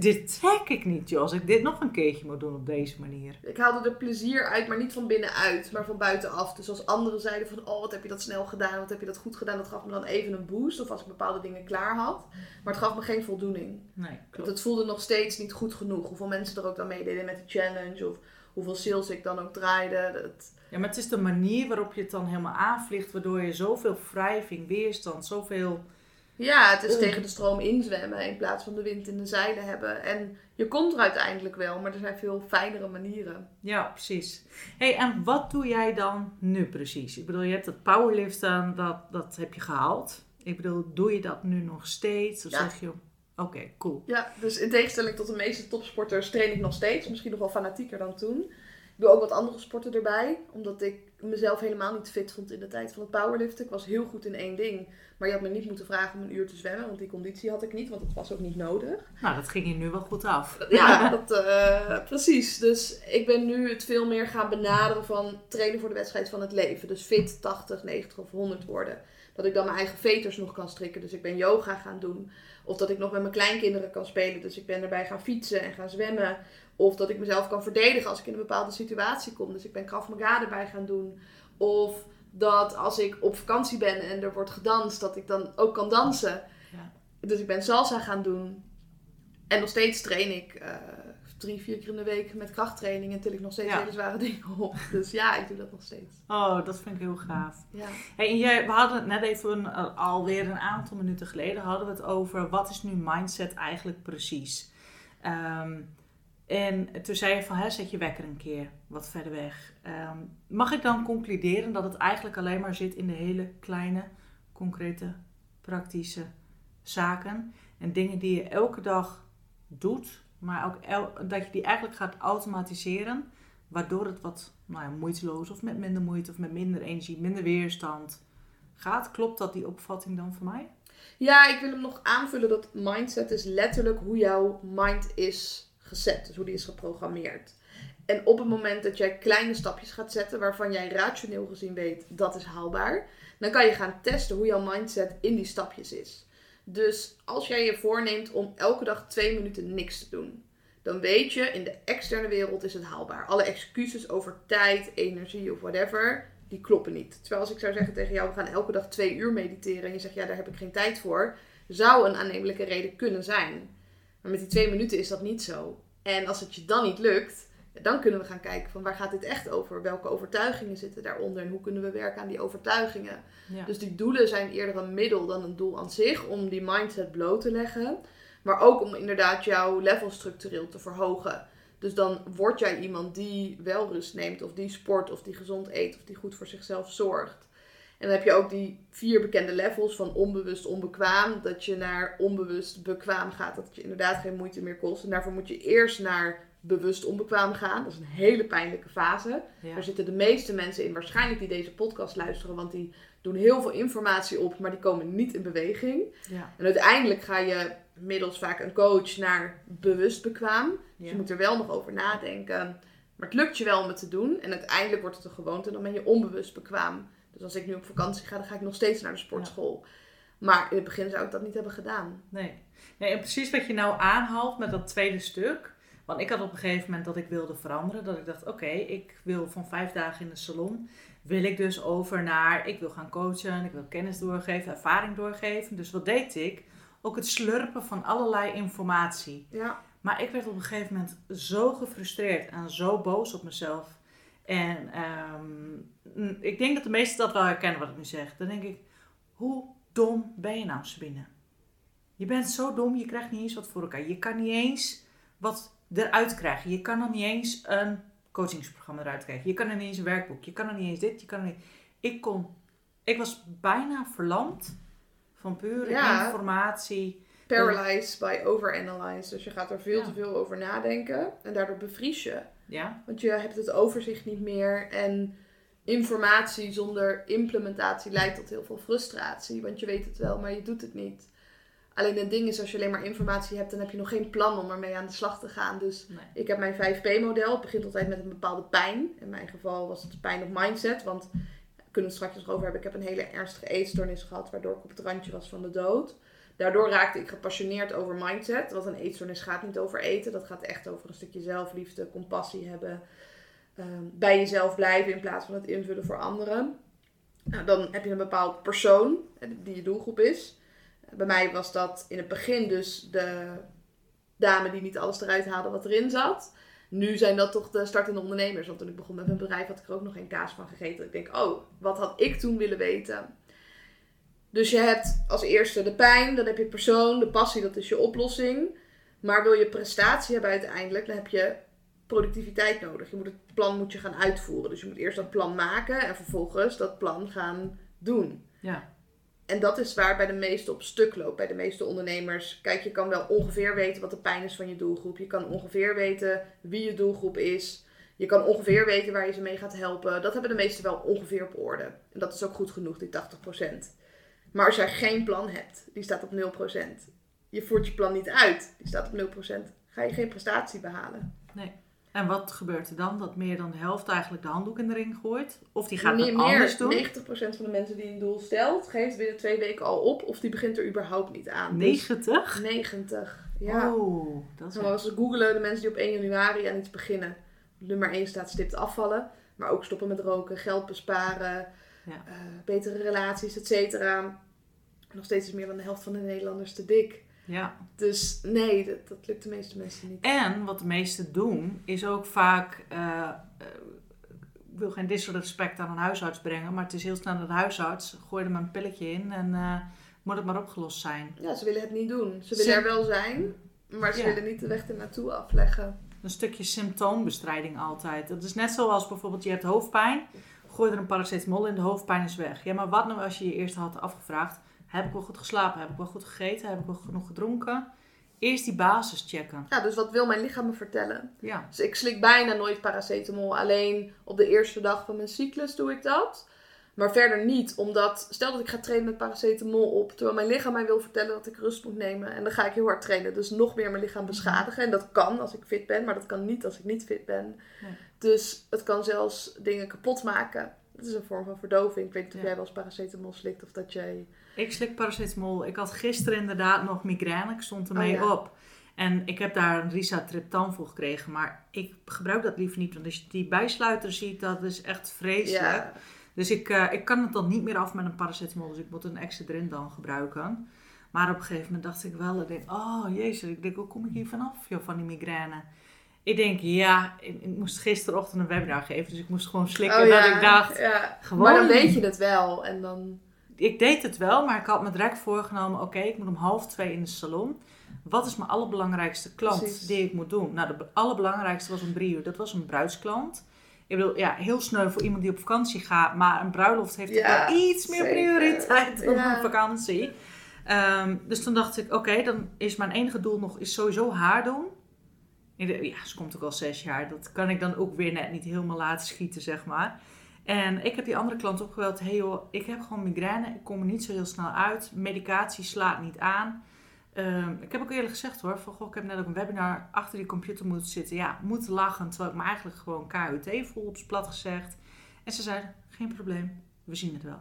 dit trek ik niet, joh. Als ik dit nog een keertje moet doen op deze manier. Ik haalde er plezier uit, maar niet van binnenuit, maar van buitenaf. Dus als anderen zeiden van, oh, wat heb je dat snel gedaan? Wat heb je dat goed gedaan? Dat gaf me dan even een boost. Of als ik bepaalde dingen klaar had. Maar het gaf me geen voldoening. Nee, klopt. Want het voelde nog steeds niet goed genoeg. Hoeveel mensen er ook dan meededen met de challenge. Of hoeveel sales ik dan ook draaide. Dat... Ja, maar het is de manier waarop je het dan helemaal aanvliegt. Waardoor je zoveel wrijving, weerstand, zoveel... Ja, het is tegen de stroom inzwemmen in plaats van de wind in de zeilen hebben. En je komt er uiteindelijk wel, maar er zijn veel fijnere manieren. Ja, precies. Hey, en wat doe jij dan nu precies? Ik bedoel, je hebt dat powerliften, dat heb je gehaald. Ik bedoel, doe je dat nu nog steeds? Of zeg je, oké, cool. Ja, dus in tegenstelling tot de meeste topsporters train ik nog steeds. Misschien nog wel fanatieker dan toen. Ik doe ook wat andere sporten erbij, omdat ik mezelf helemaal niet fit vond in de tijd van het powerliften. Ik was heel goed in één ding. Maar je had me niet moeten vragen om een uur te zwemmen, want die conditie had ik niet, want dat was ook niet nodig. Nou, dat ging je nu wel goed af. Ja, precies. Dus ik ben nu het veel meer gaan benaderen van trainen voor de wedstrijd van het leven. Dus fit 80, 90 of 100 worden. Dat ik dan mijn eigen veters nog kan strikken, dus ik ben yoga gaan doen. Of dat ik nog met mijn kleinkinderen kan spelen, dus ik ben erbij gaan fietsen en gaan zwemmen. Of dat ik mezelf kan verdedigen als ik in een bepaalde situatie kom. Dus ik ben Krav Maga erbij gaan doen. Of dat als ik op vakantie ben en er wordt gedanst, dat ik dan ook kan dansen. Ja. Dus ik ben salsa gaan doen. En nog steeds train ik 3-4 keer in de week met krachttraining. En til ik nog steeds hele zware dingen op. Dus ja, ik doe dat nog steeds. Oh, dat vind ik heel gaaf. Ja. Hey, en we hadden het net alweer een aantal minuten geleden hadden we het over wat is nu mindset eigenlijk precies. En toen zei je van, zet je wekker een keer wat verder weg. Mag ik dan concluderen dat het eigenlijk alleen maar zit in de hele kleine, concrete, praktische zaken. En dingen die je elke dag doet, maar ook dat je die eigenlijk gaat automatiseren. Waardoor het wat moeiteloos of met minder moeite of met minder energie, minder weerstand gaat. Klopt dat die opvatting dan voor mij? Ja, ik wil hem nog aanvullen dat mindset is letterlijk hoe jouw mind is gezet, dus hoe die is geprogrammeerd. En op het moment dat jij kleine stapjes gaat zetten waarvan jij rationeel gezien weet dat is haalbaar, dan kan je gaan testen hoe jouw mindset in die stapjes is. Dus als jij je voorneemt om elke dag 2 minuten niks te doen, dan weet je in de externe wereld is het haalbaar. Alle excuses over tijd, energie of whatever, die kloppen niet. Terwijl als ik zou zeggen tegen jou, we gaan elke dag 2 uur mediteren en je zegt ja, daar heb ik geen tijd voor, zou een aannemelijke reden kunnen zijn. Maar met die 2 minuten is dat niet zo. En als het je dan niet lukt, dan kunnen we gaan kijken van waar gaat dit echt over? Welke overtuigingen zitten daaronder? En hoe kunnen we werken aan die overtuigingen? Ja. Dus die doelen zijn eerder een middel dan een doel aan zich om die mindset bloot te leggen. Maar ook om inderdaad jouw level structureel te verhogen. Dus dan word jij iemand die wel rust neemt of die sport of die gezond eet of die goed voor zichzelf zorgt. En dan heb je ook die 4 bekende levels van onbewust onbekwaam. Dat je naar onbewust bekwaam gaat. Dat het je inderdaad geen moeite meer kost. En daarvoor moet je eerst naar bewust onbekwaam gaan. Dat is een hele pijnlijke fase. Ja. Daar zitten de meeste mensen in waarschijnlijk die deze podcast luisteren. Want die doen heel veel informatie op. Maar die komen niet in beweging. Ja. En uiteindelijk ga je middels vaak een coach naar bewust bekwaam. Ja. Dus je moet er wel nog over nadenken. Maar het lukt je wel om het te doen. En uiteindelijk wordt het een gewoonte. En dan ben je onbewust bekwaam. Dus als ik nu op vakantie ga, dan ga ik nog steeds naar de sportschool. Ja. Maar in het begin zou ik dat niet hebben gedaan. Nee, en precies wat je nou aanhaalt met dat tweede stuk. Want ik had op een gegeven moment dat ik wilde veranderen. Dat ik dacht, oké, ik wil van 5 dagen in de salon. Wil ik dus over naar, ik wil gaan coachen. Ik wil kennis doorgeven, ervaring doorgeven. Dus wat deed ik? Ook het slurpen van allerlei informatie. Ja. Maar ik werd op een gegeven moment zo gefrustreerd en zo boos op mezelf. En ik denk dat de meesten dat wel herkennen wat ik nu zeg. Dan denk ik, hoe dom ben je nou, Sabine? Je bent zo dom, je krijgt niet eens wat voor elkaar. Je kan niet eens wat eruit krijgen. Je kan nog niet eens een coachingsprogramma eruit krijgen. Je kan er niet eens een werkboek. Je kan er niet eens dit. Je kan er niet... Ik was bijna verlamd van pure informatie. Paralyzed by overanalyze. Dus je gaat er veel te veel over nadenken. En daardoor bevries je. Ja. Want je hebt het overzicht niet meer. En informatie zonder implementatie leidt tot heel veel frustratie. Want je weet het wel, maar je doet het niet. Alleen het ding is, als je alleen maar informatie hebt, dan heb je nog geen plan om ermee aan de slag te gaan. Dus ik heb mijn 5P-model. Het begint altijd met een bepaalde pijn. In mijn geval was het pijn op mindset. Want we kunnen het straks nog over hebben. Ik heb een hele ernstige eetstoornis gehad, waardoor ik op het randje was van de dood. Daardoor raakte ik gepassioneerd over mindset. Want een eetstoornis gaat niet over eten. Dat gaat echt over een stukje zelfliefde, compassie hebben. Bij jezelf blijven in plaats van het invullen voor anderen. Nou, dan heb je een bepaald persoon die je doelgroep is. Bij mij was dat in het begin dus de dame die niet alles eruit haalde wat erin zat. Nu zijn dat toch de startende ondernemers. Want toen ik begon met mijn bedrijf had ik er ook nog geen kaas van gegeten. Ik denk, oh, wat had ik toen willen weten? Dus je hebt als eerste de pijn, dan heb je het persoon, de passie, dat is je oplossing. Maar wil je prestatie hebben uiteindelijk, dan heb je productiviteit nodig. Je moet het plan moet je gaan uitvoeren. Dus je moet eerst dat plan maken en vervolgens dat plan gaan doen. Ja. En dat is waar bij de meeste op stuk loopt, bij de meeste ondernemers. Kijk, je kan wel ongeveer weten wat de pijn is van je doelgroep. Je kan ongeveer weten wie je doelgroep is. Je kan ongeveer weten waar je ze mee gaat helpen. Dat hebben de meesten wel ongeveer op orde. En dat is ook goed genoeg, die 80%. Maar als jij geen plan hebt, die staat op 0%. Je voert je plan niet uit, die staat op 0%. Ga je geen prestatie behalen. Nee. En wat gebeurt er dan? Dat meer dan de helft eigenlijk de handdoek in de ring gooit? Of die gaat het anders doen? 90% van de mensen die een doel stelt, geeft binnen 2 weken al op. Of die begint er überhaupt niet aan. 90? Dus 90, ja. Oh, dat is nou, als we googelen de mensen die op 1 januari aan iets beginnen. Nummer 1 staat stipt afvallen. Maar ook stoppen met roken, geld besparen, betere relaties, et cetera. Nog steeds is meer dan de helft van de Nederlanders te dik. Ja. Dus nee, dat lukt de meeste mensen niet. En wat de meesten doen, is ook vaak... ik wil geen disrespect aan een huisarts brengen, maar het is heel snel dat de huisarts... gooi er maar een pilletje in en moet het maar opgelost zijn. Ja, ze willen het niet doen. Ze willen er wel zijn, maar ze willen niet de weg ernaartoe afleggen. Een stukje symptoombestrijding altijd. Dat is net zoals bijvoorbeeld, je hebt hoofdpijn... gooi er een paracetamol in, de hoofdpijn is weg. Ja, maar wat nou als je je eerst had afgevraagd... Heb ik wel goed geslapen? Heb ik wel goed gegeten? Heb ik wel genoeg gedronken? Eerst die basis checken. Ja, dus wat wil mijn lichaam me vertellen? Ja. Dus ik slik bijna nooit paracetamol. Alleen op de eerste dag van mijn cyclus doe ik dat. Maar verder niet. Omdat, stel dat ik ga trainen met paracetamol op. Terwijl mijn lichaam mij wil vertellen dat ik rust moet nemen. En dan ga ik heel hard trainen. Dus nog meer mijn lichaam beschadigen. En dat kan als ik fit ben. Maar dat kan niet als ik niet fit ben. Ja. Dus het kan zelfs dingen kapot maken. Het is een vorm van verdoving. Ik weet niet of jij wel eens paracetamol slikt of dat jij... Ik slik paracetamol. Ik had gisteren inderdaad nog migraine. Ik stond ermee op. En ik heb daar een risatriptan voor gekregen. Maar ik gebruik dat liever niet. Want als je die bijsluiter ziet, dat is echt vreselijk. Ja. Dus ik kan het dan niet meer af met een paracetamol. Dus ik moet een Excedrin dan gebruiken. Maar op een gegeven moment dacht ik wel. Ik denk, oh jezus. Ik denk, hoe kom ik hier vanaf? Joh, van die migraine. Ik denk, ik moest gisterochtend een webinar geven. Dus ik moest gewoon slikken. Dat ik dacht, gewoon... Maar dan weet je het wel. En dan... Ik deed het wel, maar ik had me direct voorgenomen... Oké, ik moet om 1:30 in de salon. Wat is mijn allerbelangrijkste klant die ik moet doen? Nou, de allerbelangrijkste was om 3:00. Dat was een bruidsklant. Ik bedoel, ja, heel sneu voor iemand die op vakantie gaat... maar een bruiloft heeft wel iets meer prioriteit dan een vakantie. Dus toen dacht ik, oké, dan is mijn enige doel nog is sowieso haar doen. Ja, ze komt ook al 6 jaar. Dat kan ik dan ook weer net niet helemaal laten schieten, zeg maar... En ik heb die andere klant opgebeld. Hey joh, ik heb gewoon migraine. Ik kom er niet zo heel snel uit. Medicatie slaat niet aan. Ik heb ook eerlijk gezegd hoor. Van, goh, ik heb net ook een webinar achter die computer moeten zitten. Ja, moeten lachen. Terwijl ik me eigenlijk gewoon KUT voel op z'n plat gezegd. En ze zei, geen probleem. We zien het wel.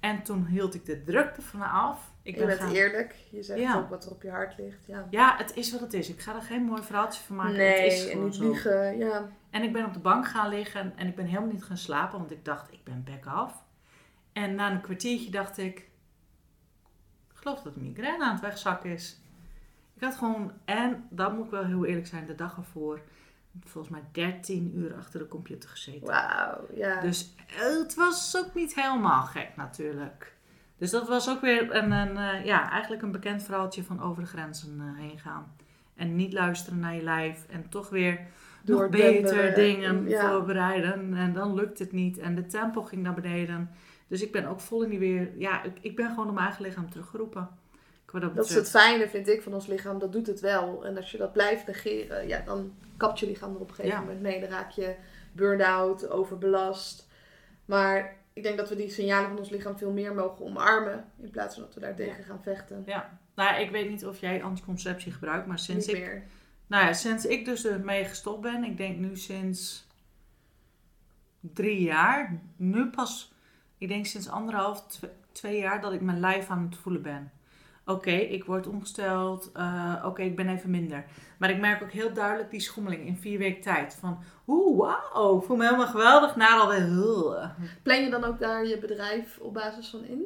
En toen hield ik de drukte van me af. Je bent eerlijk. Je zegt ook wat er op je hart ligt. Ja. Ja, het is wat het is. Ik ga er geen mooi verhaaltje van maken. Nee, het is en niet liegen. Ja. En ik ben op de bank gaan liggen. En ik ben helemaal niet gaan slapen. Want ik dacht, ik ben bek af. En na een kwartiertje dacht ik... geloof dat de migraine aan het wegzakken is. Ik had gewoon... En dan moet ik wel heel eerlijk zijn. De dag ervoor volgens mij 13 uur achter de computer gezeten. Wauw, ja. Dus het was ook niet helemaal gek natuurlijk. Dus dat was ook weer eigenlijk een bekend verhaaltje van over de grenzen heen gaan. En niet luisteren naar je lijf. En toch weer door nog beter dingen voorbereiden. En dan lukt het niet. En de tempo ging naar beneden. Dus ik ben ook vol in die weer... Ja, ik ben gewoon op mijn eigen lichaam teruggeroepen. Dat is het fijne, vind ik, van ons lichaam. Dat doet het wel. En als je dat blijft negeren, ja, dan kapt je lichaam er op een gegeven moment mee. Dan raak je burn-out, overbelast. Maar ik denk dat we die signalen van ons lichaam veel meer mogen omarmen. In plaats van dat we daar tegen gaan vechten. Ja. Nou, ik weet niet of jij anticonceptie gebruikt, maar sinds ik dus ermee gestopt ben, ik denk nu sinds 3 jaar, nu pas, ik denk sinds 1,5, 2 jaar dat ik mijn lijf aan het voelen ben. Oké, ik word ongesteld. Oké, ik ben even minder. Maar ik merk ook heel duidelijk die schommeling in 4 weken tijd. Van, wauw, voel me helemaal geweldig. Na alweer. Plan je dan ook daar je bedrijf op basis van in?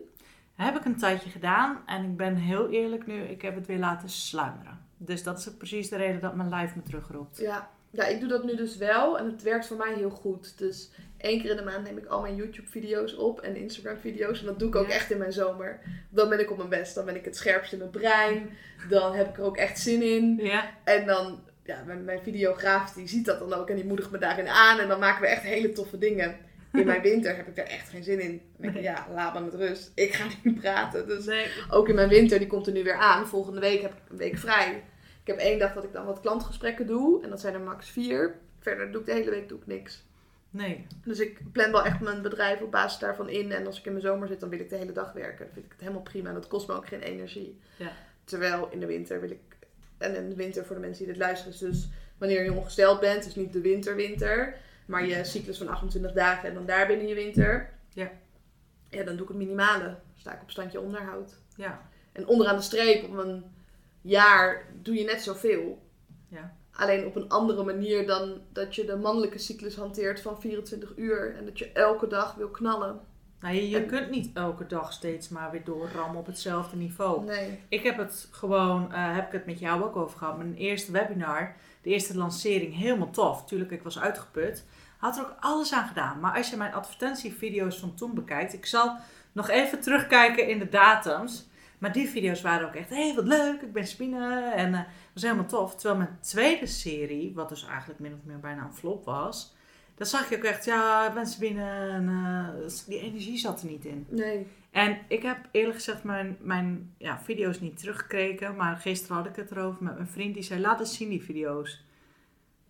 Heb ik een tijdje gedaan. En ik ben heel eerlijk nu. Ik heb het weer laten sluimeren. Dus dat is precies de reden dat mijn lijf me terugroept. Ja, ik doe dat nu dus wel. En het werkt voor mij heel goed. Dus 1 keer in de maand neem ik al mijn YouTube-video's op. En Instagram-video's. En dat doe ik ook echt in mijn zomer. Dan ben ik op mijn best. Dan ben ik het scherpst in mijn brein. Dan heb ik er ook echt zin in. Ja. En dan... Ja, mijn videograaf die ziet dat dan ook. En die moedigt me daarin aan. En dan maken we echt hele toffe dingen. In mijn winter heb ik daar echt geen zin in. Dan denk ik, laat me met rust. Ik ga niet praten. Dus ook in mijn winter, die komt er nu weer aan. Volgende week heb ik een week vrij. Ik heb 1 dag dat ik dan wat klantgesprekken doe. En dat zijn er max 4. Verder doe ik de hele week niks. Nee. Dus ik plan wel echt mijn bedrijf op basis daarvan in. En als ik in mijn zomer zit, dan wil ik de hele dag werken. Dan vind ik het helemaal prima. Dat kost me ook geen energie. Ja. Terwijl in de winter wil ik... En in de winter, voor de mensen die dit luisteren, is dus wanneer je ongesteld bent. Dus niet de winter. Maar je cyclus van 28 dagen en dan daar binnen je winter. Ja. Ja, dan doe ik het minimale. Dan sta ik op standje onderhoud. Ja. En onderaan de streep op een jaar doe je net zoveel. Ja. Alleen op een andere manier dan dat je de mannelijke cyclus hanteert van 24 uur. En dat je elke dag wil knallen. Nou, je kunt niet elke dag steeds maar weer doorrammen op hetzelfde niveau. Nee. Ik heb het gewoon, heb ik het met jou ook over gehad. Mijn eerste webinar, de eerste lancering, helemaal tof. Tuurlijk, ik was uitgeput. Had er ook alles aan gedaan. Maar als je mijn advertentievideo's van toen bekijkt. Ik zal nog even terugkijken in de datums. Maar die video's waren ook echt, wat leuk, ik ben Sabine. En dat was helemaal tof. Terwijl mijn tweede serie, wat dus eigenlijk min of meer bijna een flop was. Dat zag je ook echt, ik ben Sabine. En die energie zat er niet in. Nee. En ik heb eerlijk gezegd mijn video's niet teruggekeken. Maar gisteren had ik het erover met mijn vriend. Die zei, laat eens zien die video's.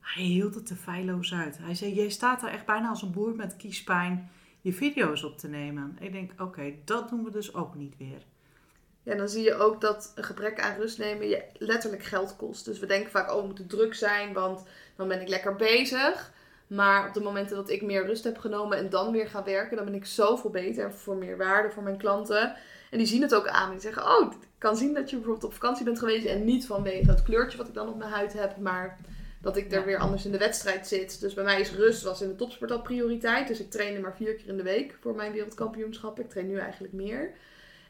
Hij hield het er feilloos uit. Hij zei, jij staat daar echt bijna als een boer met kiespijn je video's op te nemen. Ik denk, oké, dat doen we dus ook niet weer. Ja, dan zie je ook dat een gebrek aan rust nemen je letterlijk geld kost. Dus we denken vaak, we moeten druk zijn, want dan ben ik lekker bezig. Maar op de momenten dat ik meer rust heb genomen en dan weer ga werken, dan ben ik zoveel beter en voor meer waarde voor mijn klanten. En die zien het ook aan en die zeggen, ik kan zien dat je bijvoorbeeld op vakantie bent geweest en niet vanwege het kleurtje wat ik dan op mijn huid heb, maar dat ik er weer anders in de wedstrijd zit. Dus bij mij is rust was in de topsport al prioriteit. Dus ik trainde maar 4 keer in de week voor mijn wereldkampioenschap. Ik train nu eigenlijk meer.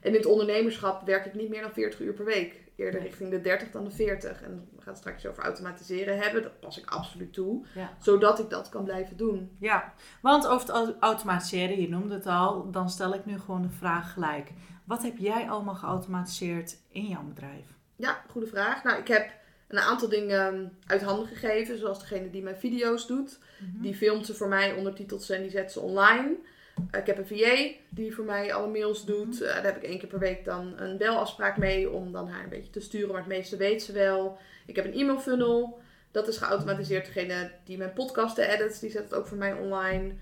En in het ondernemerschap werk ik niet meer dan 40 uur per week. Eerder richting de 30 dan de 40. En we gaan het straks over automatiseren hebben. Dat pas ik absoluut toe. Ja. Zodat ik dat kan blijven doen. Ja, want over het automatiseren, je noemde het al. Dan stel ik nu gewoon de vraag gelijk. Wat heb jij allemaal geautomatiseerd in jouw bedrijf? Ja, goede vraag. Nou, ik heb een aantal dingen uit handen gegeven. Zoals degene die mijn video's doet. Mm-hmm. Die filmt ze voor mij, ondertitelt ze en die zet ze online. Ik heb een VA die voor mij alle mails doet. Daar heb ik 1 keer per week dan een belafspraak mee om dan haar een beetje te sturen. Maar het meeste weet ze wel. Ik heb een e-mail funnel. Dat is geautomatiseerd. Degene die mijn podcasten edit, die zet het ook voor mij online.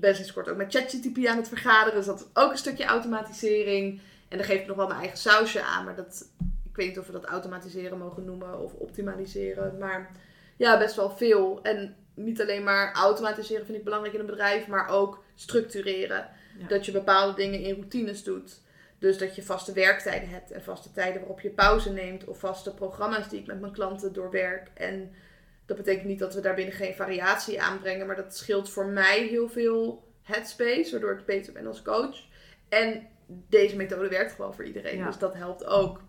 Ben sinds kort ook met ChatGPT aan het vergaderen. Dus dat is ook een stukje automatisering. En daar geef ik nog wel mijn eigen sausje aan. Maar dat, ik weet niet of we dat automatiseren mogen noemen of optimaliseren. Maar ja, best wel veel. En niet alleen maar automatiseren vind ik belangrijk in een bedrijf, maar ook structureren. Ja. Dat je bepaalde dingen in routines doet. Dus dat je vaste werktijden hebt en vaste tijden waarop je pauze neemt. Of vaste programma's die ik met mijn klanten doorwerk. En dat betekent niet dat we daarbinnen geen variatie aanbrengen. Maar dat scheelt voor mij heel veel headspace, waardoor ik beter ben als coach. En deze methode werkt gewoon voor iedereen. Ja. Dus dat helpt ook.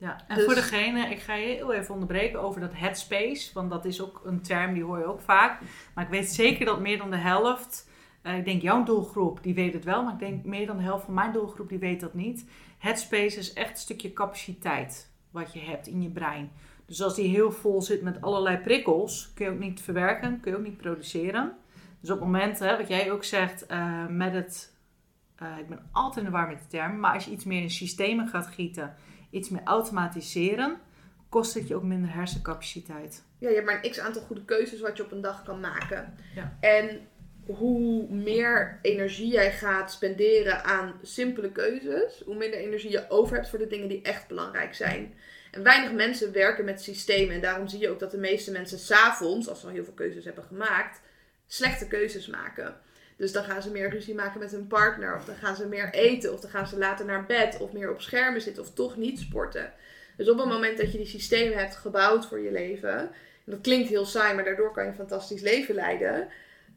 Ja, en dus, voor degene, ik ga je heel even onderbreken over dat headspace, want dat is ook een term die hoor je ook vaak. Maar ik weet zeker dat meer dan de helft, ik denk jouw doelgroep, die weet het wel, maar ik denk meer dan de helft van mijn doelgroep, die weet dat niet. Headspace is echt een stukje capaciteit wat je hebt in je brein. Dus als die heel vol zit met allerlei prikkels, kun je ook niet verwerken, kun je ook niet produceren. Dus op het moment, hè, wat jij ook zegt, ik ben altijd in de war met de term, maar als je iets meer in systemen gaat gieten, iets meer automatiseren, kost het je ook minder hersencapaciteit. Ja, je hebt maar een x-aantal goede keuzes wat je op een dag kan maken. Ja. En hoe meer energie jij gaat spenderen aan simpele keuzes, hoe minder energie je over hebt voor de dingen die echt belangrijk zijn. En weinig mensen werken met systemen. En daarom zie je ook dat de meeste mensen 's avonds, als ze al heel veel keuzes hebben gemaakt, slechte keuzes maken. Dus dan gaan ze meer ruzie maken met hun partner. Of dan gaan ze meer eten. Of dan gaan ze later naar bed. Of meer op schermen zitten. Of toch niet sporten. Dus op het moment dat je die systemen hebt gebouwd voor je leven. En dat klinkt heel saai. Maar daardoor kan je een fantastisch leven leiden.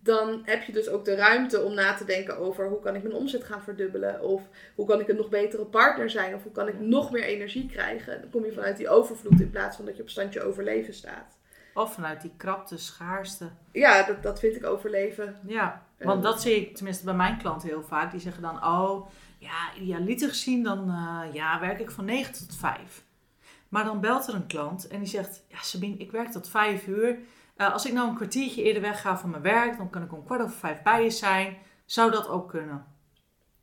Dan heb je dus ook de ruimte om na te denken over hoe kan ik mijn omzet gaan verdubbelen. Of hoe kan ik een nog betere partner zijn. Of hoe kan ik nog meer energie krijgen. Dan kom je vanuit die overvloed in plaats van dat je op standje overleven staat. Of vanuit die krapte, schaarste. Ja, dat vind ik overleven. Ja, want dat zie ik tenminste bij mijn klanten heel vaak. Die zeggen dan, oh, ja, idealiter gezien, dan werk ik van 9 tot 5. Maar dan belt er een klant en die zegt, ja Sabine, ik werk tot 5 uur. Als ik nou een kwartiertje eerder wegga van mijn werk, dan kan ik om 5:15 bij je zijn. Zou dat ook kunnen?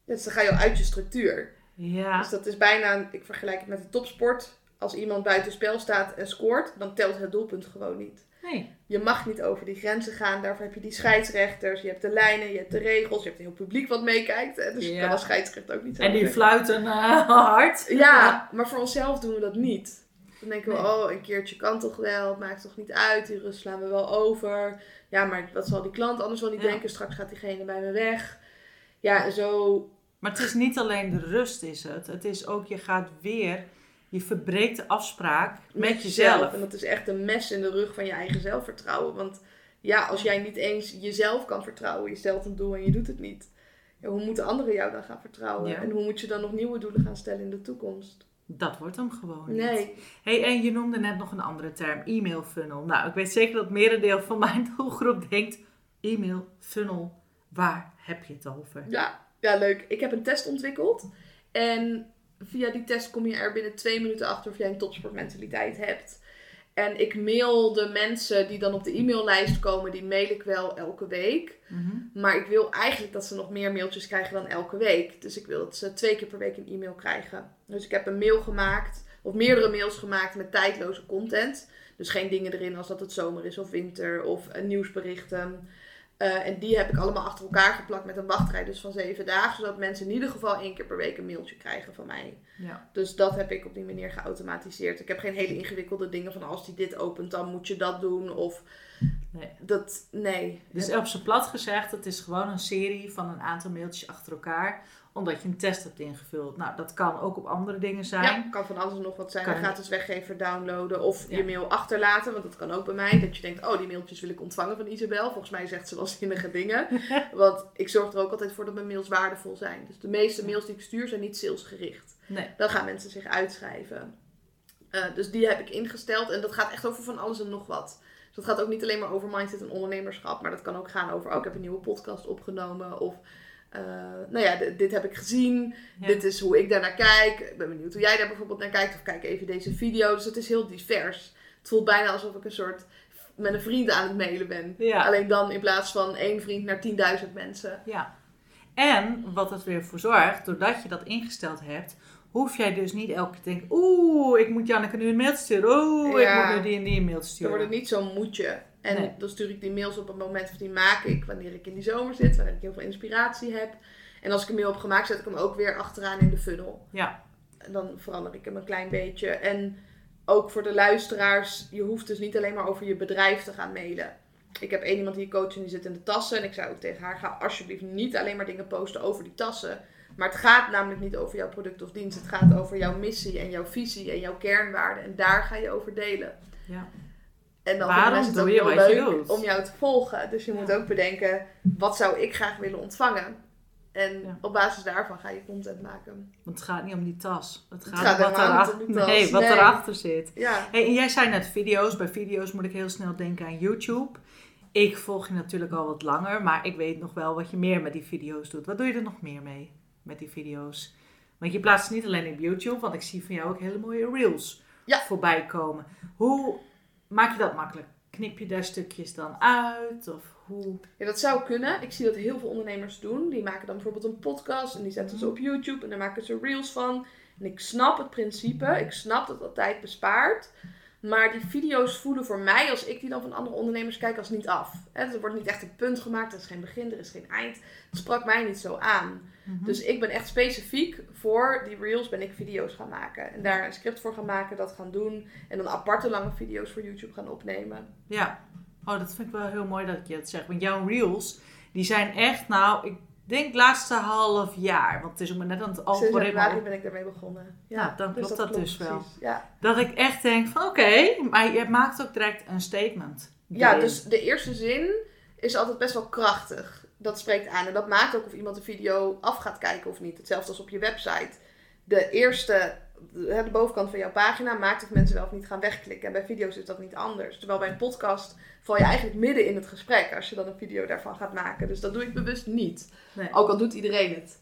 Dus dan ga je al uit je structuur. Ja. Dus dat is bijna, ik vergelijk het met de topsport. Als iemand buitenspel staat en scoort, dan telt het doelpunt gewoon niet. Nee. Je mag niet over die grenzen gaan. Daarvoor heb je die scheidsrechters. Je hebt de lijnen, je hebt de regels. Je hebt een heel publiek wat meekijkt. Dus je kan als scheidsrechter ook niet zijn. En die fluiten hard. Ja, maar voor onszelf doen we dat niet. Dan denken we, oh, een keertje kan toch wel. Het maakt toch niet uit. Die rust slaan we wel over. Ja, maar wat zal die klant anders wel niet denken? Straks gaat diegene bij me weg. Ja, en zo. Maar het is niet alleen de rust is het. Het is ook, je gaat weer... Je verbreekt de afspraak met jezelf. En dat is echt een mes in de rug van je eigen zelfvertrouwen. Want ja, als jij niet eens jezelf kan vertrouwen. Je stelt een doel en je doet het niet. Ja, hoe moeten anderen jou dan gaan vertrouwen? Ja. En hoe moet je dan nog nieuwe doelen gaan stellen in de toekomst? Dat wordt hem gewoon niet. Hey, en je noemde net nog een andere term. E-mail funnel. Nou, ik weet zeker dat het merendeel van mijn doelgroep denkt. E-mail funnel. Waar heb je het over? Ja, leuk. Ik heb een test ontwikkeld. En... via die test kom je er binnen 2 minuten achter of jij een topsportmentaliteit hebt. En ik mail de mensen die dan op de e-maillijst komen, die mail ik wel elke week. Mm-hmm. Maar ik wil eigenlijk dat ze nog meer mailtjes krijgen dan elke week. Dus ik wil dat ze 2 keer per week een e-mail krijgen. Dus ik heb een mail gemaakt, of meerdere mails gemaakt met tijdloze content. Dus geen dingen erin als dat het zomer is of winter of nieuwsberichten. En die heb ik allemaal achter elkaar geplakt met een wachtrij dus van 7 dagen. Zodat mensen in ieder geval 1 keer per week een mailtje krijgen van mij. Ja. Dus dat heb ik op die manier geautomatiseerd. Ik heb geen hele ingewikkelde dingen van als die dit opent dan moet je dat doen. Of Dus op z'n plat gezegd, het is gewoon een serie van een aantal mailtjes achter elkaar. Omdat je een test hebt ingevuld. Nou, dat kan ook op andere dingen zijn. Ja, kan van alles nog wat zijn. Een gratis weggever downloaden of je mail achterlaten. Want dat kan ook bij mij. Dat je denkt, oh, die mailtjes wil ik ontvangen van Isabel. Volgens mij zegt ze wel zinnige dingen. Want ik zorg er ook altijd voor dat mijn mails waardevol zijn. Dus de meeste mails die ik stuur zijn niet salesgericht. Nee. Dan gaan mensen zich uitschrijven. Dus die heb ik ingesteld. En dat gaat echt over van alles en nog wat. Dus dat gaat ook niet alleen maar over mindset en ondernemerschap. Maar dat kan ook gaan over, oh, ik heb een nieuwe podcast opgenomen. Of... dit heb ik gezien. Ja. Dit is hoe ik daarnaar kijk. Ik ben benieuwd hoe jij daar bijvoorbeeld naar kijkt. Of kijk even deze video. Dus het is heel divers. Het voelt bijna alsof ik een soort... met een vriend aan het mailen ben. Ja. Alleen dan in plaats van 1 vriend naar 10.000 mensen. Ja. En wat het weer voor zorgt... doordat je dat ingesteld hebt... hoef jij dus niet elke keer te denken... ik moet Janneke nu een mail sturen. Ik moet nu die en die een mail sturen. Dan wordt het niet zo'n moetje. En dan stuur ik die mails op het moment of die maak ik wanneer ik in die zomer zit, wanneer ik heel veel inspiratie heb. En als ik een mail heb gemaakt, zet ik hem ook weer achteraan in de funnel. Ja. En dan verander ik hem een klein beetje. En ook voor de luisteraars, je hoeft dus niet alleen maar over je bedrijf te gaan mailen. Ik heb 1 iemand die coach en die zit in de tassen. En ik zei ook tegen haar, ga alsjeblieft niet alleen maar dingen posten over die tassen. Maar het gaat namelijk niet over jouw product of dienst. Het gaat over jouw missie en jouw visie en jouw kernwaarden. En daar ga je over delen. Ja. En dan is het ook heel leuk om jou te volgen. Dus je moet ook bedenken, wat zou ik graag willen ontvangen? En op basis daarvan ga je content maken. Want het gaat niet om die tas. Het gaat om wat erachter zit. Ja. Hey, en jij zei net video's. Bij video's moet ik heel snel denken aan YouTube. Ik volg je natuurlijk al wat langer. Maar ik weet nog wel wat je meer met die video's doet. Wat doe je er nog meer mee met die video's? Want je plaatst niet alleen op YouTube. Want ik zie van jou ook hele mooie reels voorbij komen. Hoe maak je dat makkelijk? Knip je daar stukjes dan uit? Of hoe? Ja, dat zou kunnen. Ik zie dat heel veel ondernemers doen. Die maken dan bijvoorbeeld een podcast en die zetten ze op YouTube en daar maken ze reels van. En ik snap het principe. Ik snap dat dat tijd bespaart. Maar die video's voelen voor mij, als ik die dan van andere ondernemers kijk, als niet af. Er wordt niet echt een punt gemaakt. Er is geen begin, er is geen eind. Het sprak mij niet zo aan. Mm-hmm. Dus ik ben echt specifiek voor die reels ben ik video's gaan maken. En daar een script voor gaan maken, dat gaan doen. En dan aparte lange video's voor YouTube gaan opnemen. Ja, oh, dat vind ik wel heel mooi dat je dat zegt. Want jouw reels, die zijn echt, nou, ik denk laatste half jaar. Want het is ook maar net aan het algoritme. Sinds januari ben ik daarmee begonnen. Ja, nou, dan dus klopt dat dus wel. Ja. Dat ik echt denk van oké, maar je maakt ook direct een statement. Ja, dus de eerste zin is altijd best wel krachtig. Dat spreekt aan. En dat maakt ook of iemand de video af gaat kijken of niet. Hetzelfde als op je website. De eerste, de bovenkant van jouw pagina maakt of mensen wel of niet gaan wegklikken. En bij video's is dat niet anders. Terwijl bij een podcast val je eigenlijk midden in het gesprek als je dan een video daarvan gaat maken. Dus dat doe ik bewust niet. Nee. Ook al doet iedereen het.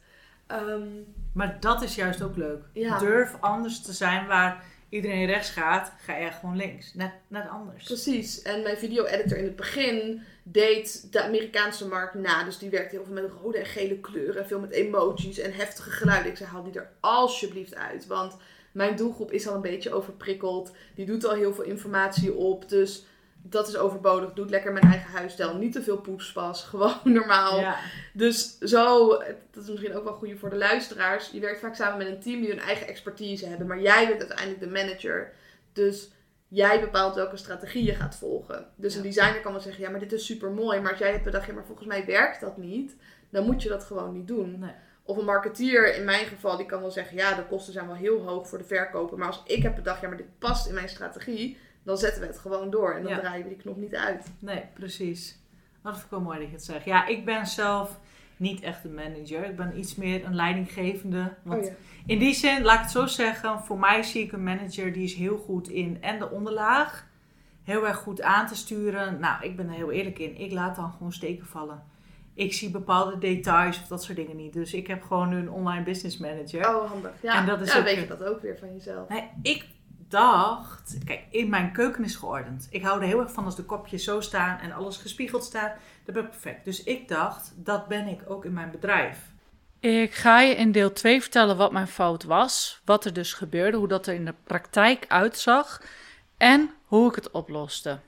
Maar dat is juist ook leuk. Ja. Durf anders te zijn. Waar iedereen rechts gaat, ga jij gewoon links. Net anders. Precies. En mijn video-editor in het begin deed de Amerikaanse markt na. Dus die werkte heel veel met rode en gele kleuren. Veel met emoties en heftige geluiden. Ik zei, haal die er alsjeblieft uit. Want mijn doelgroep is al een beetje overprikkeld. Die doet al heel veel informatie op. Dus dat is overbodig. Doet lekker mijn eigen huisstijl. Niet te veel poepspas. Gewoon normaal. Ja. Dus zo, dat is misschien ook wel goed voor de luisteraars. Je werkt vaak samen met een team die hun eigen expertise hebben. Maar jij bent uiteindelijk de manager. Dus jij bepaalt welke strategie je gaat volgen. Dus een designer kan wel zeggen, ja, maar dit is super mooi. Maar als jij hebt bedacht, ja, maar volgens mij werkt dat niet. Dan moet je dat gewoon niet doen. Nee. Of een marketeer, in mijn geval, die kan wel zeggen, ja, de kosten zijn wel heel hoog voor de verkoper. Maar als ik heb bedacht, ja, maar dit past in mijn strategie, dan zetten we het gewoon door. En dan draaien we die knop niet uit. Nee, precies. Dat vind ik wel mooi dat je het zegt. Ja, ik ben zelf niet echt een manager. Ik ben iets meer een leidinggevende. Want in die zin, laat ik het zo zeggen, voor mij zie ik een manager die is heel goed in en de onderlaag heel erg goed aan te sturen. Nou, ik ben er heel eerlijk in. Ik laat dan gewoon steken vallen. Ik zie bepaalde details of dat soort dingen niet. Dus ik heb gewoon nu een online business manager. Oh, handig. Ja, en dat is ook, weet je dat ook weer van jezelf. Nee, ik dacht, kijk, in mijn keuken is geordend. Ik hou er heel erg van als de kopjes zo staan en alles gespiegeld staat. Dat ben ik perfect. Dus ik dacht, dat ben ik ook in mijn bedrijf. Ik ga je in deel 2 vertellen wat mijn fout was. Wat er dus gebeurde, hoe dat er in de praktijk uitzag. En hoe ik het oploste.